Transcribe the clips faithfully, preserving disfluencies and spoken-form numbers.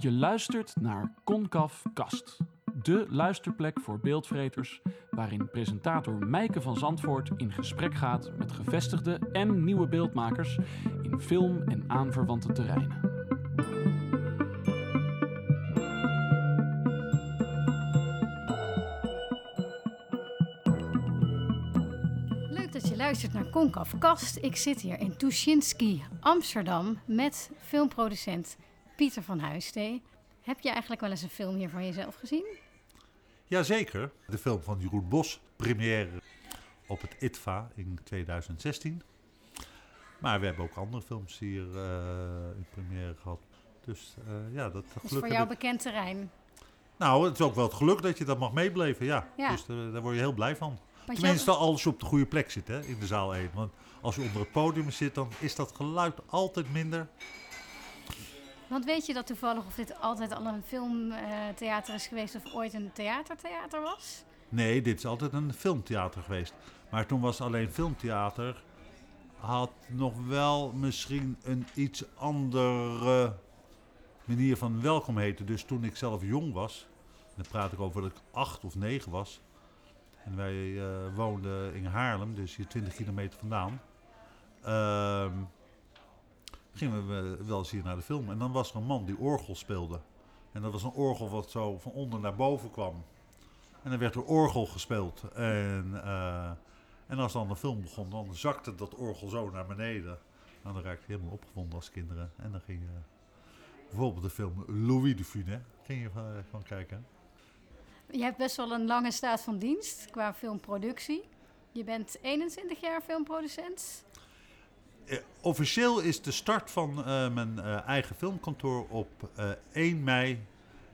Je luistert naar Konkafkast, de luisterplek voor beeldvreters, waarin presentator Mijke van Zandvoort in gesprek gaat met gevestigde en nieuwe beeldmakers in film- en aanverwante terreinen. Luistert naar Konkafkast. Ik zit hier in Tuschinski, Amsterdam, met filmproducent Pieter van Huistee. Heb je eigenlijk wel eens een film hier van jezelf gezien? Jazeker. De film van Jeroen Bos, première op het I T V A in tweeduizend zestien. Maar we hebben ook andere films hier uh, in première gehad. Dus uh, ja, dat is dus voor jou dit... bekend terrein. Nou, het is ook wel het geluk dat je dat mag meebeleven, ja. ja. Dus uh, daar word je heel blij van. Tenminste als je op de goede plek zit, hè, in de zaal één. Want als je onder het podium zit, dan is dat geluid altijd minder. Want weet je dat toevallig of dit altijd al een filmtheater is geweest of ooit een theatertheater was? Nee, dit is altijd een filmtheater geweest. Maar toen was alleen filmtheater, had nog wel misschien een iets andere manier van welkom heten. Dus toen ik zelf jong was, dan praat ik over dat ik acht of negen was. En wij uh, woonden in Haarlem, dus hier twintig kilometer vandaan. Uh, gingen we wel eens hier naar de film. En dan was er een man die orgel speelde. En dat was een orgel wat zo van onder naar boven kwam. En dan werd er orgel gespeeld. En, uh, en als dan de film begon, dan zakte dat orgel zo naar beneden. Nou, dan raakte je helemaal opgewonden als kinderen. En dan ging je bijvoorbeeld de film Louis de Funès, ging je van, van kijken. Je hebt best wel een lange staat van dienst qua filmproductie. Je bent eenentwintig jaar filmproducent. Officieel is de start van uh, mijn uh, eigen filmkantoor op uh, één mei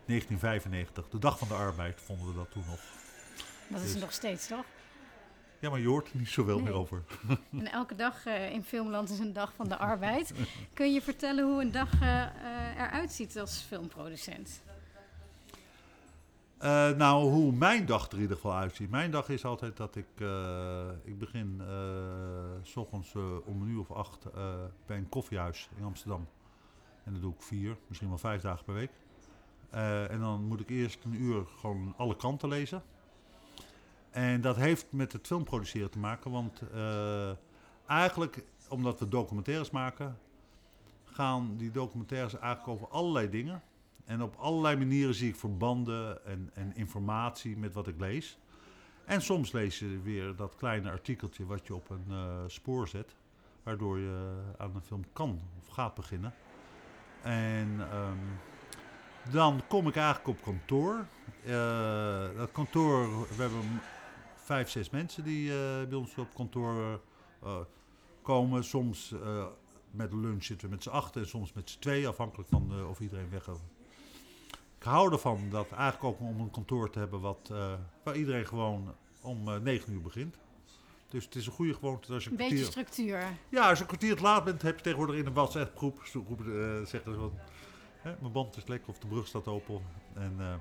negentien vijfennegentig. De dag van de arbeid vonden we dat toen nog. Dat is dus... nog steeds, toch? Ja, maar je hoort er niet zoveel nee. meer over. En elke dag uh, in filmland is een dag van de arbeid. Kun je vertellen hoe een dag uh, uh, eruit ziet als filmproducent? Uh, nou, hoe mijn dag er in ieder geval uitziet. Mijn dag is altijd dat ik... Uh, ik begin uh, 's ochtends uh, om een uur of acht uh, bij een koffiehuis in Amsterdam. En dat doe ik vier, misschien wel vijf dagen per week. Uh, en dan moet ik eerst een uur gewoon alle kranten lezen. En dat heeft met het filmproduceren te maken. Want uh, eigenlijk, omdat we documentaires maken... gaan die documentaires eigenlijk over allerlei dingen... En op allerlei manieren zie ik verbanden en, en informatie met wat ik lees. En soms lees je weer dat kleine artikeltje wat je op een uh, spoor zet. Waardoor je aan een film kan of gaat beginnen. En um, dan kom ik eigenlijk op kantoor. Uh, dat kantoor, we hebben vijf, zes mensen die uh, bij ons op kantoor uh, komen. Soms uh, met lunch zitten we met z'n achten en soms met z'n twee. Afhankelijk van uh, of iedereen weg heeft. Ik hou ervan dat eigenlijk ook om een kantoor te hebben wat, uh, waar iedereen gewoon om uh, negen uur begint. Dus het is een goede gewoonte. Als je een beetje kwartier... structuur. Ja, als je een kwartier te laat bent, heb je tegenwoordig in een WhatsApp groep. groep uh, zeggen ze wat, hè, mijn band is lek of de brug staat open en, uh,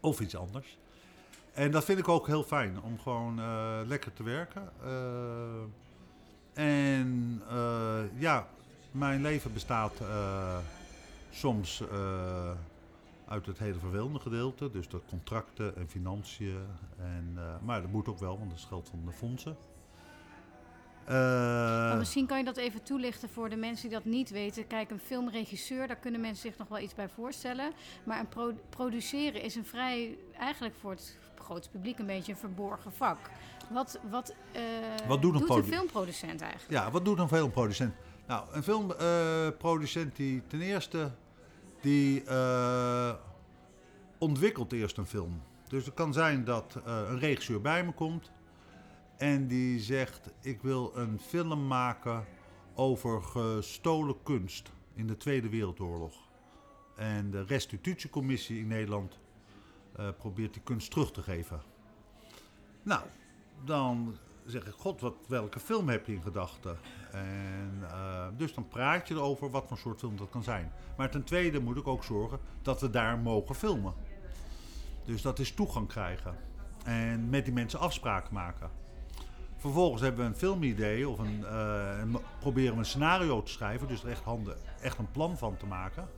of iets anders. En dat vind ik ook heel fijn, om gewoon uh, lekker te werken. Uh, en uh, ja, mijn leven bestaat uh, soms... Uh, uit het hele vervelende gedeelte, dus dat contracten en financiën. En, uh, maar dat moet ook wel, want dat is geld van de fondsen. Uh, misschien kan je dat even toelichten voor de mensen die dat niet weten. Kijk, een filmregisseur, daar kunnen mensen zich nog wel iets bij voorstellen. Maar een pro- produceren is een vrij, eigenlijk voor het grote publiek een beetje een verborgen vak. Wat, wat, uh, wat doet, een, doet produ- een filmproducent eigenlijk? Ja, wat doet een filmproducent? Nou, een filmproducent uh, die ten eerste... Die uh, ontwikkelt eerst een film. Dus het kan zijn dat uh, een regisseur bij me komt en die zegt: ik wil een film maken over gestolen kunst in de Tweede Wereldoorlog. En de restitutiecommissie in Nederland uh, probeert die kunst terug te geven. Nou, dan zeg ik: God, wat, welke film heb je in gedachten? En uh, dus dan praat je erover wat voor soort film dat kan zijn. Maar ten tweede moet ik ook zorgen dat we daar mogen filmen. Dus dat is toegang krijgen. En met die mensen afspraken maken. Vervolgens hebben we een filmidee of een, uh, en proberen we een scenario te schrijven. Dus er echt, handen, echt een plan van te maken.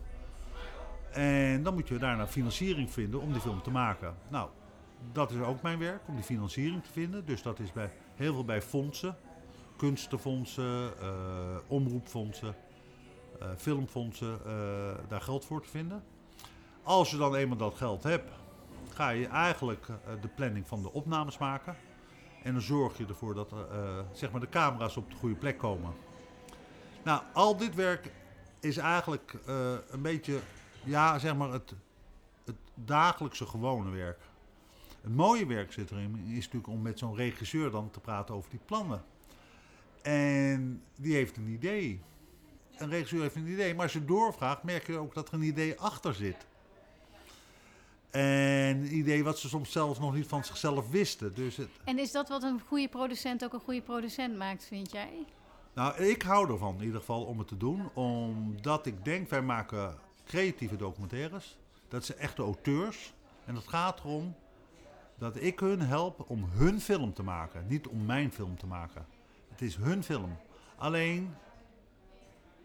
En dan moet je daarna financiering vinden om die film te maken. Nou, dat is ook mijn werk, om die financiering te vinden. Dus dat is bij, heel veel bij fondsen. Kunstenfondsen, uh, omroepfondsen, uh, filmfondsen, uh, daar geld voor te vinden. Als je dan eenmaal dat geld hebt, ga je eigenlijk uh, de planning van de opnames maken. En dan zorg je ervoor dat uh, zeg maar de camera's op de goede plek komen. Nou, al dit werk is eigenlijk uh, een beetje, ja, zeg maar het, het dagelijkse gewone werk. Het mooie werk zit erin, is natuurlijk om met zo'n regisseur dan te praten over die plannen. En die heeft een idee. Een regisseur heeft een idee, maar als je doorvraagt merk je ook dat er een idee achter zit. En een idee wat ze soms zelfs nog niet van zichzelf wisten. Dus het... En is dat wat een goede producent ook een goede producent maakt, vind jij? Nou, ik hou ervan in ieder geval om het te doen. Omdat ik denk, wij maken creatieve documentaires. Dat zijn echte auteurs. En het gaat erom dat ik hun help om hun film te maken. Niet om mijn film te maken. Het is hun film. Alleen,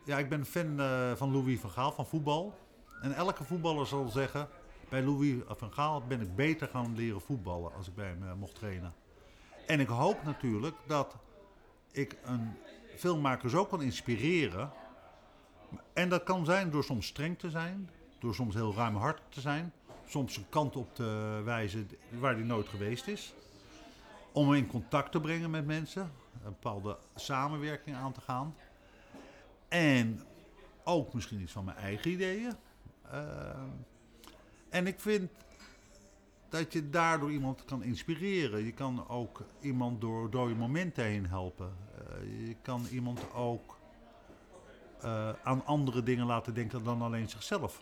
ja, ik ben fan uh, van Louis van Gaal, van voetbal. En elke voetballer zal zeggen... Bij Louis van Gaal ben ik beter gaan leren voetballen als ik bij hem uh, mocht trainen. En ik hoop natuurlijk dat ik een filmmaker zo kan inspireren. En dat kan zijn door soms streng te zijn, door soms heel ruimhartig te zijn. Soms een kant op te wijzen waar die nooit geweest is. Om in contact te brengen met mensen, een bepaalde samenwerking aan te gaan. En ook misschien iets van mijn eigen ideeën. Uh, En ik vind dat je daardoor iemand kan inspireren. Je kan ook iemand door dode momenten heen helpen. Uh, je kan iemand ook uh, aan andere dingen laten denken dan alleen zichzelf.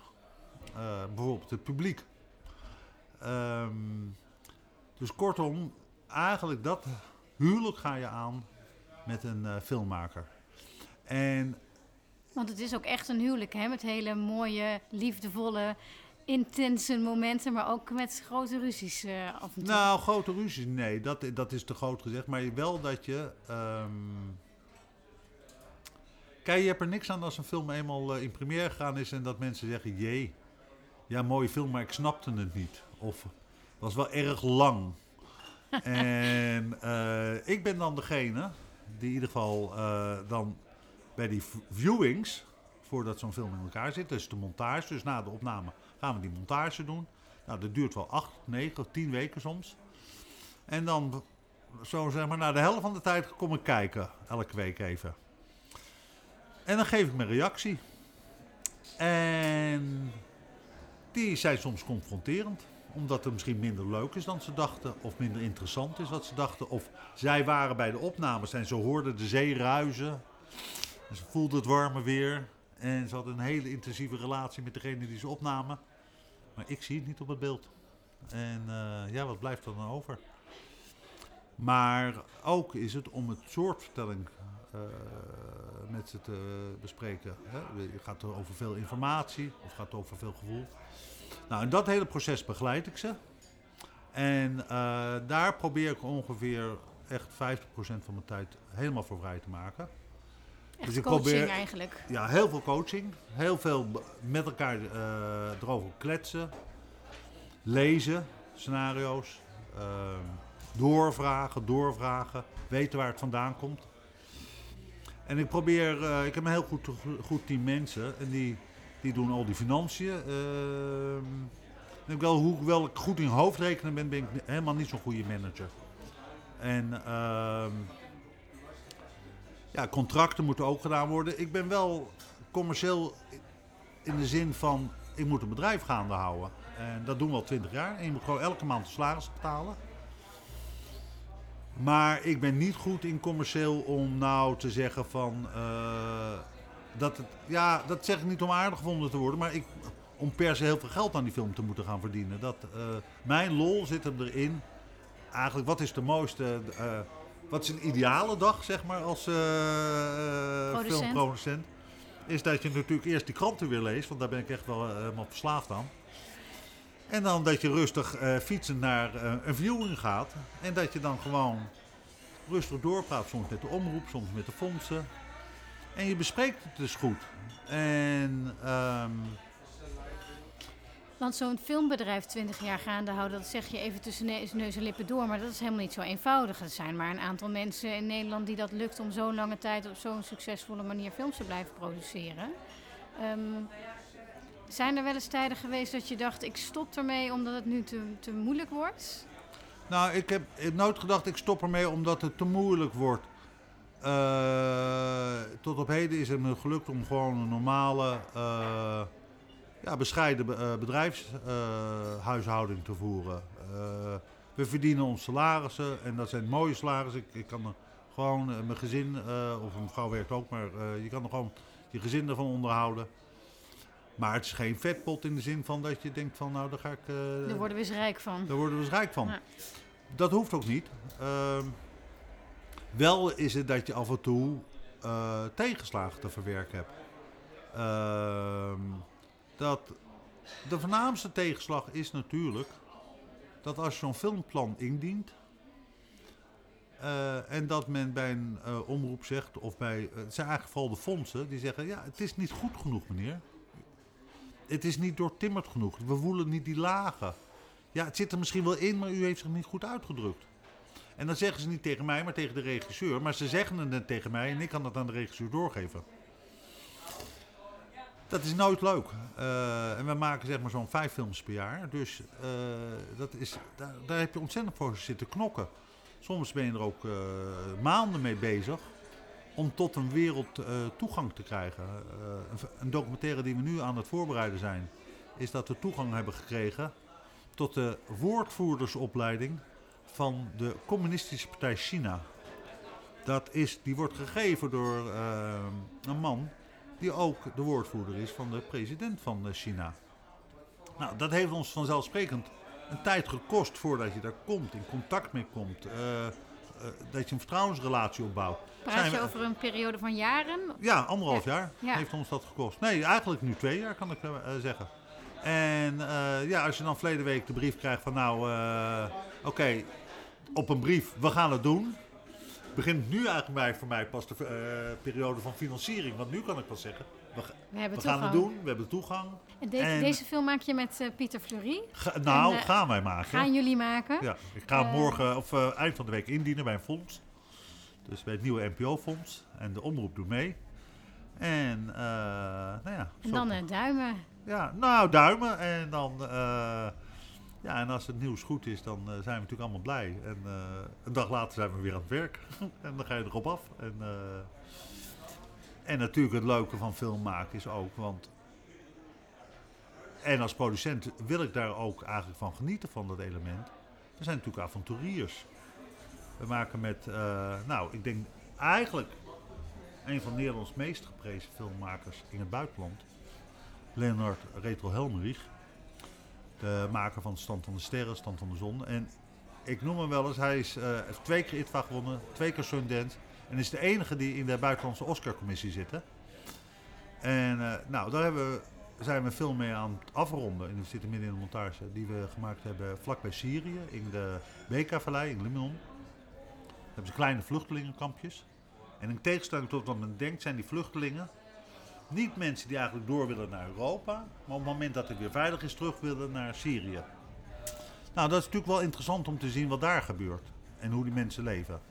Uh, bijvoorbeeld het publiek. Um, dus kortom, eigenlijk dat huwelijk ga je aan met een uh, filmmaker. En, Want het is ook echt een huwelijk, hè? Met hele mooie, liefdevolle... intense momenten, maar ook met grote ruzies uh, af en toe. Nou, grote ruzies, nee, dat, dat is te groot gezegd. Maar wel dat je... Um... Kijk, je hebt er niks aan als een film eenmaal uh, in première gegaan is... en dat mensen zeggen, jee, ja, mooie film, maar ik snapte het niet. Of, was wel erg lang. en uh, ik ben dan degene die in ieder geval uh, dan bij die viewings... voordat zo'n film in elkaar zit, dus de montage. Dus na de opname gaan we die montage doen. Nou, dat duurt wel acht, negen, tien weken soms. En dan, zo zeg maar, na de helft van de tijd kom ik kijken. Elke week even. En dan geef ik mijn reactie. En die zijn soms confronterend. Omdat het misschien minder leuk is dan ze dachten. Of minder interessant is wat ze dachten. Of zij waren bij de opnames en ze hoorden de zee ruizen. En ze voelden het warme weer. En ze hadden een hele intensieve relatie met degene die ze opnamen. Maar ik zie het niet op het beeld. En uh, ja, wat blijft er dan over? Maar ook is het om het soort vertelling uh, met ze te uh, bespreken. Hè? Het gaat over veel informatie of gaat over veel gevoel. Nou, in dat hele proces begeleid ik ze. En uh, daar probeer ik ongeveer echt vijftig procent van mijn tijd helemaal voor vrij te maken. Dus ik coaching probeer, eigenlijk. Ja, heel veel coaching. Heel veel met elkaar uh, erover kletsen. Lezen, scenario's. Uh, doorvragen, doorvragen. Weten waar het vandaan komt. En ik probeer, uh, ik heb een heel goed, goed team mensen. En die, die doen al die financiën. Uh, en ik wel, hoewel ik goed in hoofdrekenen ben, ben ik helemaal niet zo'n goede manager. En... Uh, Ja, contracten moeten ook gedaan worden. Ik ben wel commercieel in de zin van, ik moet een bedrijf gaande houden. En dat doen we al twintig jaar. En je moet gewoon elke maand salaris betalen. Maar ik ben niet goed in commercieel om nou te zeggen van... Uh, dat het, ja, dat zeg ik niet om aardig gevonden te worden. Maar ik, om per se heel veel geld aan die film te moeten gaan verdienen. Dat, uh, mijn lol zit hem erin. Eigenlijk, wat is de mooiste... Uh, Wat is een ideale dag, zeg maar, als uh, filmproducent, is dat je natuurlijk eerst die kranten weer leest, want daar ben ik echt wel uh, helemaal verslaafd aan. En dan dat je rustig uh, fietsen naar uh, een viewing gaat en dat je dan gewoon rustig doorpraat, soms met de omroep, soms met de fondsen. En je bespreekt het dus goed. En um, Want zo'n filmbedrijf twintig jaar gaande houden, dat zeg je even tussen neus en lippen door. Maar dat is helemaal niet zo eenvoudig. Er zijn maar een aantal mensen in Nederland die dat lukt om zo'n lange tijd op zo'n succesvolle manier films te blijven produceren. Um, zijn er wel eens tijden geweest dat je dacht, ik stop ermee omdat het nu te, te moeilijk wordt? Nou, ik heb, ik heb nooit gedacht, ik stop ermee omdat het te moeilijk wordt. Uh, tot op heden is het me gelukt om gewoon een normale, uh, ja, bescheiden be- uh, bedrijfshuishouding uh, te voeren. Uh, we verdienen ons salarissen en dat zijn mooie salarissen. Ik, ik kan er gewoon uh, mijn gezin, uh, of mijn vrouw werkt ook, maar uh, je kan er gewoon je gezin ervan onderhouden. Maar het is geen vetpot in de zin van dat je denkt van, nou, daar ga ik... Uh, daar worden we eens rijk van. Daar worden we eens rijk van. Ja. Dat hoeft ook niet. Uh, Wel is het dat je af en toe uh, tegenslagen te verwerken hebt. Uh, dat de voornaamste tegenslag is natuurlijk dat als je zo'n filmplan indient uh, en dat men bij een uh, omroep zegt, of bij, het zijn eigenlijk vooral de fondsen, die zeggen, ja, het is niet goed genoeg, meneer. Het is niet doortimmerd genoeg, we voelen niet die lagen. Ja, het zit er misschien wel in, maar u heeft zich niet goed uitgedrukt. En dan zeggen ze niet tegen mij, maar tegen de regisseur. Maar ze zeggen het tegen mij en ik kan dat aan de regisseur doorgeven. Dat is nooit leuk. Uh, en we maken zeg maar zo'n vijf films per jaar. Dus uh, dat is, daar, daar heb je ontzettend voor zitten knokken. Soms ben je er ook uh, maanden mee bezig om tot een wereld uh, toegang te krijgen. Uh, een, een documentaire die we nu aan het voorbereiden zijn, is dat we toegang hebben gekregen tot de woordvoerdersopleiding van de Communistische Partij China. Dat is, die wordt gegeven door uh, een man die ook de woordvoerder is van de president van China. Nou, dat heeft ons vanzelfsprekend een tijd gekost voordat je daar komt, in contact mee komt, uh, uh, dat je een vertrouwensrelatie opbouwt. Praat je we, over een periode van jaren? Ja, anderhalf ja. jaar ja. heeft ons dat gekost. Nee, eigenlijk nu twee jaar kan ik uh, zeggen. En uh, ja, als je dan verleden week de brief krijgt van nou, uh, oké, okay, op een brief, we gaan het doen. Begint nu eigenlijk bij, voor mij pas de uh, periode van financiering, want nu kan ik wel zeggen, we, we, we gaan het doen, we hebben toegang. En deze, en, deze film maak je met uh, Pieter Fleury? Ga, nou, en, uh, gaan wij maken. Gaan jullie maken? Ja, ik ga uh, morgen, of uh, eind van de week indienen bij een fonds. Dus bij het nieuwe N P O-fonds en de omroep doet mee. En, uh, nou ja, en dan uh, duimen. Ja, nou, duimen. En dan, uh, ja, en als het nieuws goed is, dan uh, zijn we natuurlijk allemaal blij. En uh, een dag later zijn we weer aan het werk. En dan ga je erop af. En, uh, en natuurlijk het leuke van film maken is ook, want... En als producent wil ik daar ook eigenlijk van genieten, van dat element. We zijn natuurlijk avonturiers. We maken met, uh, nou, ik denk eigenlijk een van Nederlands meest geprezen filmmakers in het buitenland, Leonard Retel Helmrich, de maker van Stand van de Sterren, Stand van de Zon. En ik noem hem wel eens, hij is uh, twee keer I T V A gewonnen, twee keer Sundance en is de enige die in de buitenlandse Oscar-commissie zit. Hè? En uh, nou, daar hebben we, zijn we veel mee aan het afronden. En we zitten midden in de montage die we gemaakt hebben vlakbij Syrië, in de Bekaa-vallei, in Limon. Daar hebben ze kleine vluchtelingenkampjes. En in tegenstelling tot wat men denkt zijn die vluchtelingen niet mensen die eigenlijk door willen naar Europa, maar op het moment dat het weer veilig is terug willen naar Syrië. Nou, dat is natuurlijk wel interessant om te zien wat daar gebeurt en hoe die mensen leven.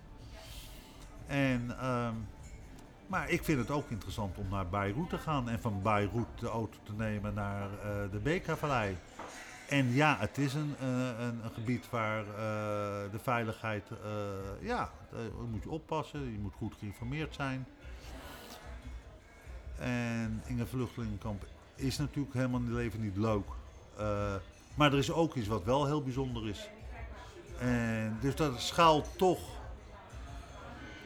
En, um, maar ik vind het ook interessant om naar Beirut te gaan en van Beirut de auto te nemen naar uh, de Bekaa-vallei. En ja, het is een, een, een gebied waar uh, de veiligheid, uh, ja, daar moet je oppassen, je moet goed geïnformeerd zijn. En in een vluchtelingenkamp is natuurlijk helemaal het leven niet leuk. Uh, maar er is ook iets wat wel heel bijzonder is. En dus dat schuilt toch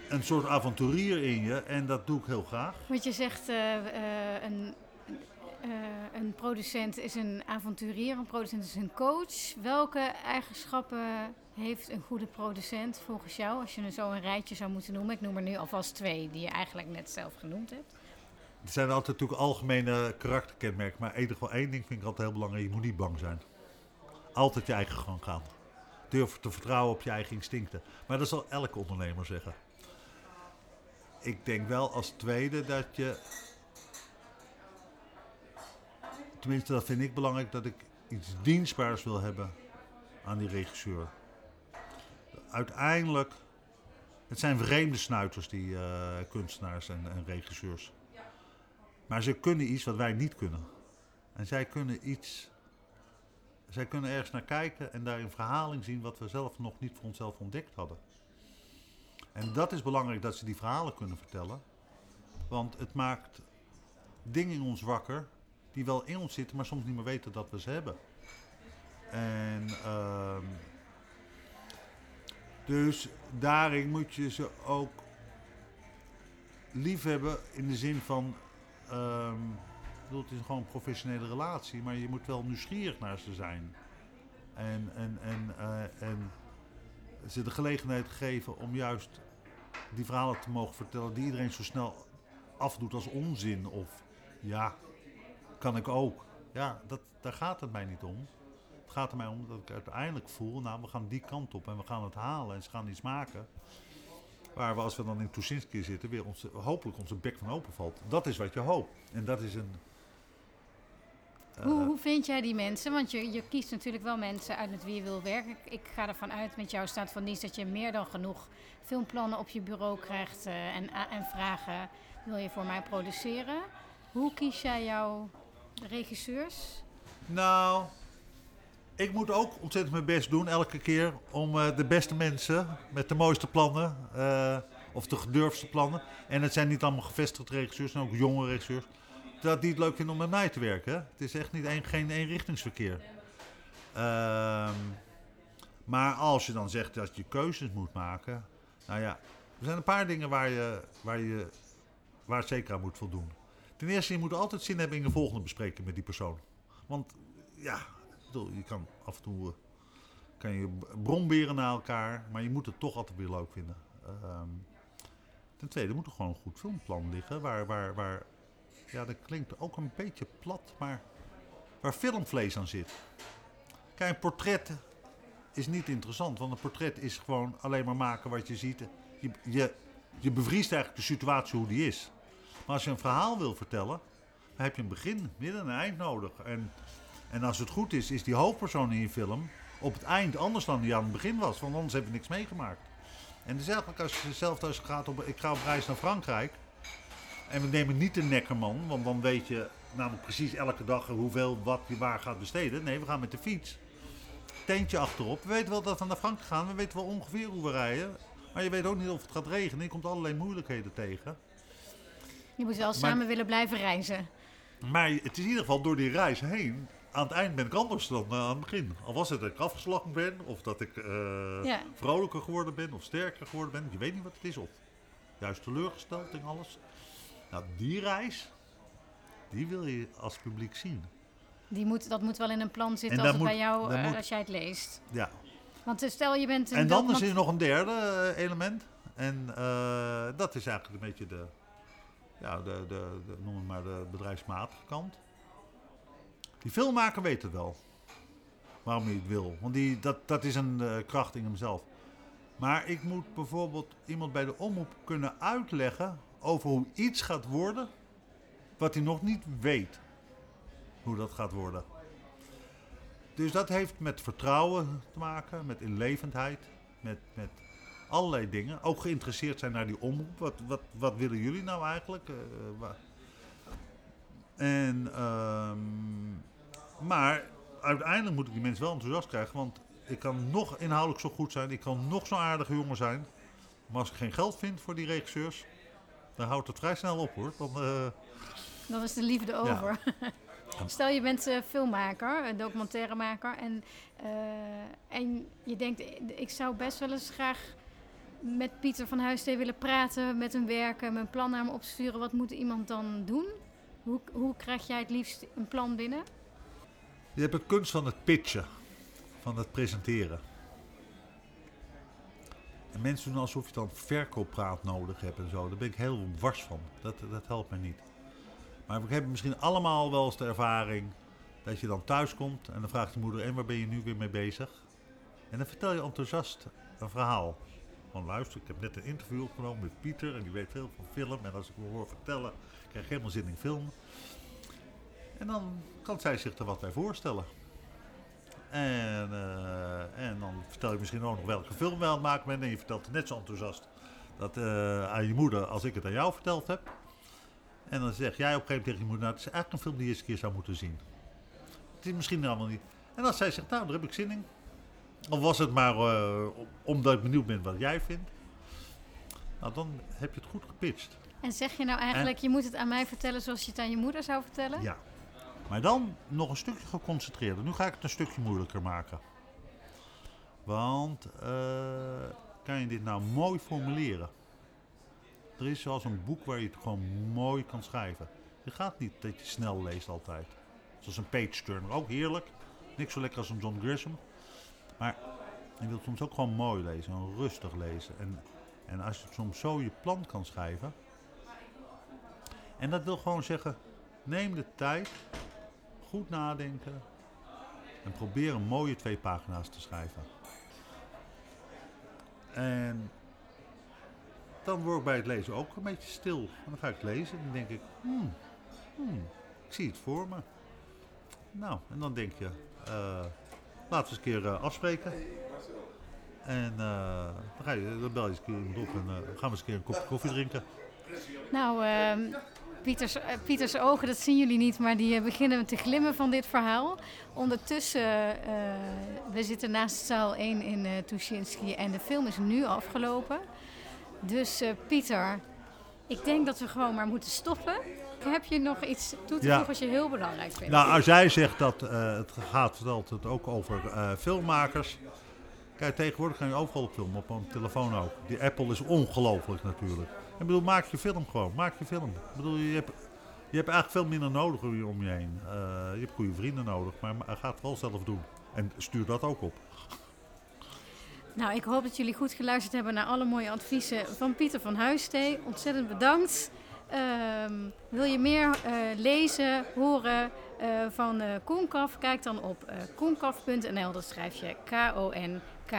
een soort avonturier in je en dat doe ik heel graag. Want je zegt uh, uh, een... Uh, een producent is een avonturier, een producent is een coach. Welke eigenschappen heeft een goede producent volgens jou? Als je er zo een rijtje zou moeten noemen. Ik noem er nu alvast twee die je eigenlijk net zelf genoemd hebt. Er zijn altijd natuurlijk algemene karakterkenmerken. Maar in ieder geval één ding vind ik altijd heel belangrijk. Je moet niet bang zijn. Altijd je eigen gang gaan. Durf te vertrouwen op je eigen instincten. Maar dat zal elke ondernemer zeggen. Ik denk wel als tweede dat je... Tenminste, dat vind ik belangrijk, dat ik iets dienstbaars wil hebben aan die regisseur. Uiteindelijk, het zijn vreemde snuiters die uh, kunstenaars en, en regisseurs. Maar ze kunnen iets wat wij niet kunnen. En zij kunnen iets, zij kunnen ergens naar kijken en daar een verhaling zien wat we zelf nog niet voor onszelf ontdekt hadden. En dat is belangrijk, dat ze die verhalen kunnen vertellen. Want het maakt dingen in ons wakker die wel in ons zitten, maar soms niet meer weten dat we ze hebben. En uh, dus daarin moet je ze ook lief hebben in de zin van, uh, ik bedoel, het is gewoon een professionele relatie, maar je moet wel nieuwsgierig naar ze zijn. En, en, en, uh, en ze de gelegenheid geven om juist die verhalen te mogen vertellen die iedereen zo snel afdoet als onzin of ja, kan ik ook. Ja, dat, daar gaat het mij niet om. Het gaat er mij om dat ik uiteindelijk voel, nou, we gaan die kant op en we gaan het halen en ze gaan iets maken waar we, als we dan in Tuschinski zitten, weer onze, hopelijk onze bek van open valt. Dat is wat je hoopt. En dat is een... Uh, hoe, hoe vind jij die mensen? Want je, je kiest natuurlijk wel mensen uit met wie je wil werken. Ik, ik ga ervan uit met jouw staat van dienst dat je meer dan genoeg filmplannen op je bureau krijgt uh, en, a, en vragen, wil je voor mij produceren? Hoe kies jij jouw regisseurs? Nou, ik moet ook ontzettend mijn best doen elke keer om uh, de beste mensen met de mooiste plannen uh, of de gedurfste plannen. En het zijn niet allemaal gevestigde regisseurs, en ook jonge regisseurs. Dat die het leuk vinden om met mij te werken. Het is echt niet een, geen eenrichtingsverkeer. Uh, maar als je dan zegt dat je keuzes moet maken. Nou ja, er zijn een paar dingen waar je, waar je waar het zeker aan moet voldoen. Ten eerste, je moet altijd zin hebben in de volgende bespreking met die persoon. Want ja, je kan af en toe kan je bromberen naar elkaar. Maar je moet het toch altijd weer leuk vinden. Uh, ten tweede, moet er gewoon een goed filmplan liggen waar... waar, waar ja, dat klinkt ook een beetje plat, maar waar filmvlees aan zit. Kijk, een portret is niet interessant, want een portret is gewoon alleen maar maken wat je ziet. Je, je, je bevriest eigenlijk de situatie hoe die is. Maar als je een verhaal wil vertellen, dan heb je een begin, midden en een eind nodig. En, en als het goed is, is die hoofdpersoon in je film op het eind anders dan die aan het begin was, want anders heb je niks meegemaakt. En dezelfde als je zelf als je gaat op, ik ga op reis naar Frankrijk. En we nemen niet de nekkerman, want dan weet je namelijk precies elke dag hoeveel, wat je waar gaat besteden. Nee, we gaan met de fiets. Tentje achterop. We weten wel dat we naar Frankrijk gaan. We weten wel ongeveer hoe we rijden. Maar je weet ook niet of het gaat regenen. Je komt allerlei moeilijkheden tegen. Je moet wel maar, samen willen blijven reizen. Maar het is in ieder geval door die reis heen. Aan het eind ben ik anders dan uh, aan het begin. Al was het dat ik afgeslagen ben, of dat ik uh, ja. vrolijker geworden ben, of sterker geworden ben. Je weet niet wat het is. Of juist teleurgesteld en alles. Nou, die reis, die wil je als publiek zien. Die moet, dat moet wel in een plan zitten als, het moet, bij jou, uh, moet, als jij het leest. Ja. Want stel je bent... Een en dan is er nog een derde uh, element. En uh, dat is eigenlijk een beetje de, ja, de, de, de, noem het maar de bedrijfsmatige kant. Die filmmaker weet het wel. Waarom hij het wil. Want die, dat, dat is een uh, kracht in hemzelf. Maar ik moet bijvoorbeeld iemand bij de omroep kunnen uitleggen over hoe iets gaat worden wat hij nog niet weet hoe dat gaat worden. Dus dat heeft met vertrouwen te maken, met inlevendheid, met, met allerlei dingen. Ook geïnteresseerd zijn naar die omroep. Wat, wat, wat willen jullie nou eigenlijk? Uh, wa- en, uh, maar uiteindelijk moet ik die mensen wel enthousiast krijgen, want ik kan nog inhoudelijk zo goed zijn, ik kan nog zo'n aardige jongen zijn, maar als ik geen geld vind voor die regisseurs, dan houdt het vrij snel op, hoor. Dan, uh... dan is de liefde over. Ja. Stel, je bent uh, filmmaker, documentairemaker. En, uh, en je denkt, ik zou best wel eens graag met Pieter van Huistee willen praten, met hem werken, mijn plan naar hem opsturen. Wat moet iemand dan doen? Hoe, hoe krijg jij het liefst een plan binnen? Je hebt het kunst van het pitchen, van het presenteren. En mensen doen alsof je dan verkooppraat nodig hebt en zo. Daar ben ik heel wars van. Dat, dat helpt me niet. Maar we hebben misschien allemaal wel eens de ervaring dat je dan thuis komt en dan vraagt je moeder, en waar ben je nu weer mee bezig? En dan vertel je enthousiast een verhaal. Van luister, ik heb net een interview opgenomen met Pieter en die weet heel veel van film. En als ik me hoor vertellen, krijg ik helemaal zin in film. En dan kan zij zich er wat bij voorstellen. En, uh, en dan vertel je misschien ook nog welke film we aan het maken bent. En je vertelt net zo enthousiast dat, uh, aan je moeder als ik het aan jou verteld heb. En dan zeg jij op een gegeven moment tegen je moeder, nou, het is eigenlijk een film die je eens een keer zou moeten zien. Het is misschien allemaal niet. En als zij zegt, nou, daar heb ik zin in. Of was het maar uh, omdat ik benieuwd ben wat jij vindt. Nou, dan heb je het goed gepitcht. En zeg je nou eigenlijk, en, je moet het aan mij vertellen zoals je het aan je moeder zou vertellen? Ja. Maar dan nog een stukje geconcentreerder. Nu ga ik het een stukje moeilijker maken. Want, uh, kan je dit nou mooi formuleren? Er is zoals een boek waar je het gewoon mooi kan schrijven. Je gaat niet dat je snel leest altijd. Zoals een page turner, ook heerlijk. Niks zo lekker als een John Grisham. Maar je wilt soms ook gewoon mooi lezen en rustig lezen. En, en als je soms zo je plan kan schrijven. En dat wil gewoon zeggen, neem de tijd, goed nadenken en probeer een mooie twee pagina's te schrijven. En dan word ik bij het lezen ook een beetje stil. En dan ga ik lezen en dan denk ik, hmm, hmm, ik zie het voor me. Nou, en dan denk je, uh, laten we eens een keer uh, afspreken. En uh, dan, ga je, dan bel je eens een keer iemand op en uh, gaan we eens een keer een kopje koffie drinken. Nou, uh, Pieters, uh, Pieters ogen, dat zien jullie niet, maar die uh, beginnen te glimmen van dit verhaal. Ondertussen, uh, we zitten naast zaal één in uh, Tuschinski en de film is nu afgelopen. Dus uh, Pieter, ik denk dat we gewoon maar moeten stoppen. Heb je nog iets toe te voegen ja. wat je heel belangrijk vindt? Nou, als jij zegt dat uh, het gaat vertelt het ook over uh, filmmakers. Kijk, tegenwoordig kan je overal op filmen, op een telefoon ook. Die Apple is ongelooflijk natuurlijk. Ik bedoel, maak je film gewoon, maak je film. Ik bedoel, je hebt, je hebt eigenlijk veel minder nodig om je heen. Uh, je hebt goede vrienden nodig, maar ga het wel zelf doen. En stuur dat ook op. Nou, ik hoop dat jullie goed geluisterd hebben naar alle mooie adviezen van Pieter van Huistee. Ontzettend bedankt. Um, wil je meer uh, lezen, horen uh, van uh, Konkaf? Kijk dan op uh, konkaf punt n l, dat schrijf je K O N K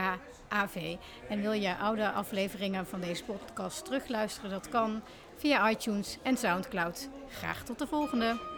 A V. En wil je oude afleveringen van deze podcast terugluisteren, dat kan via iTunes en Soundcloud. Graag tot de volgende!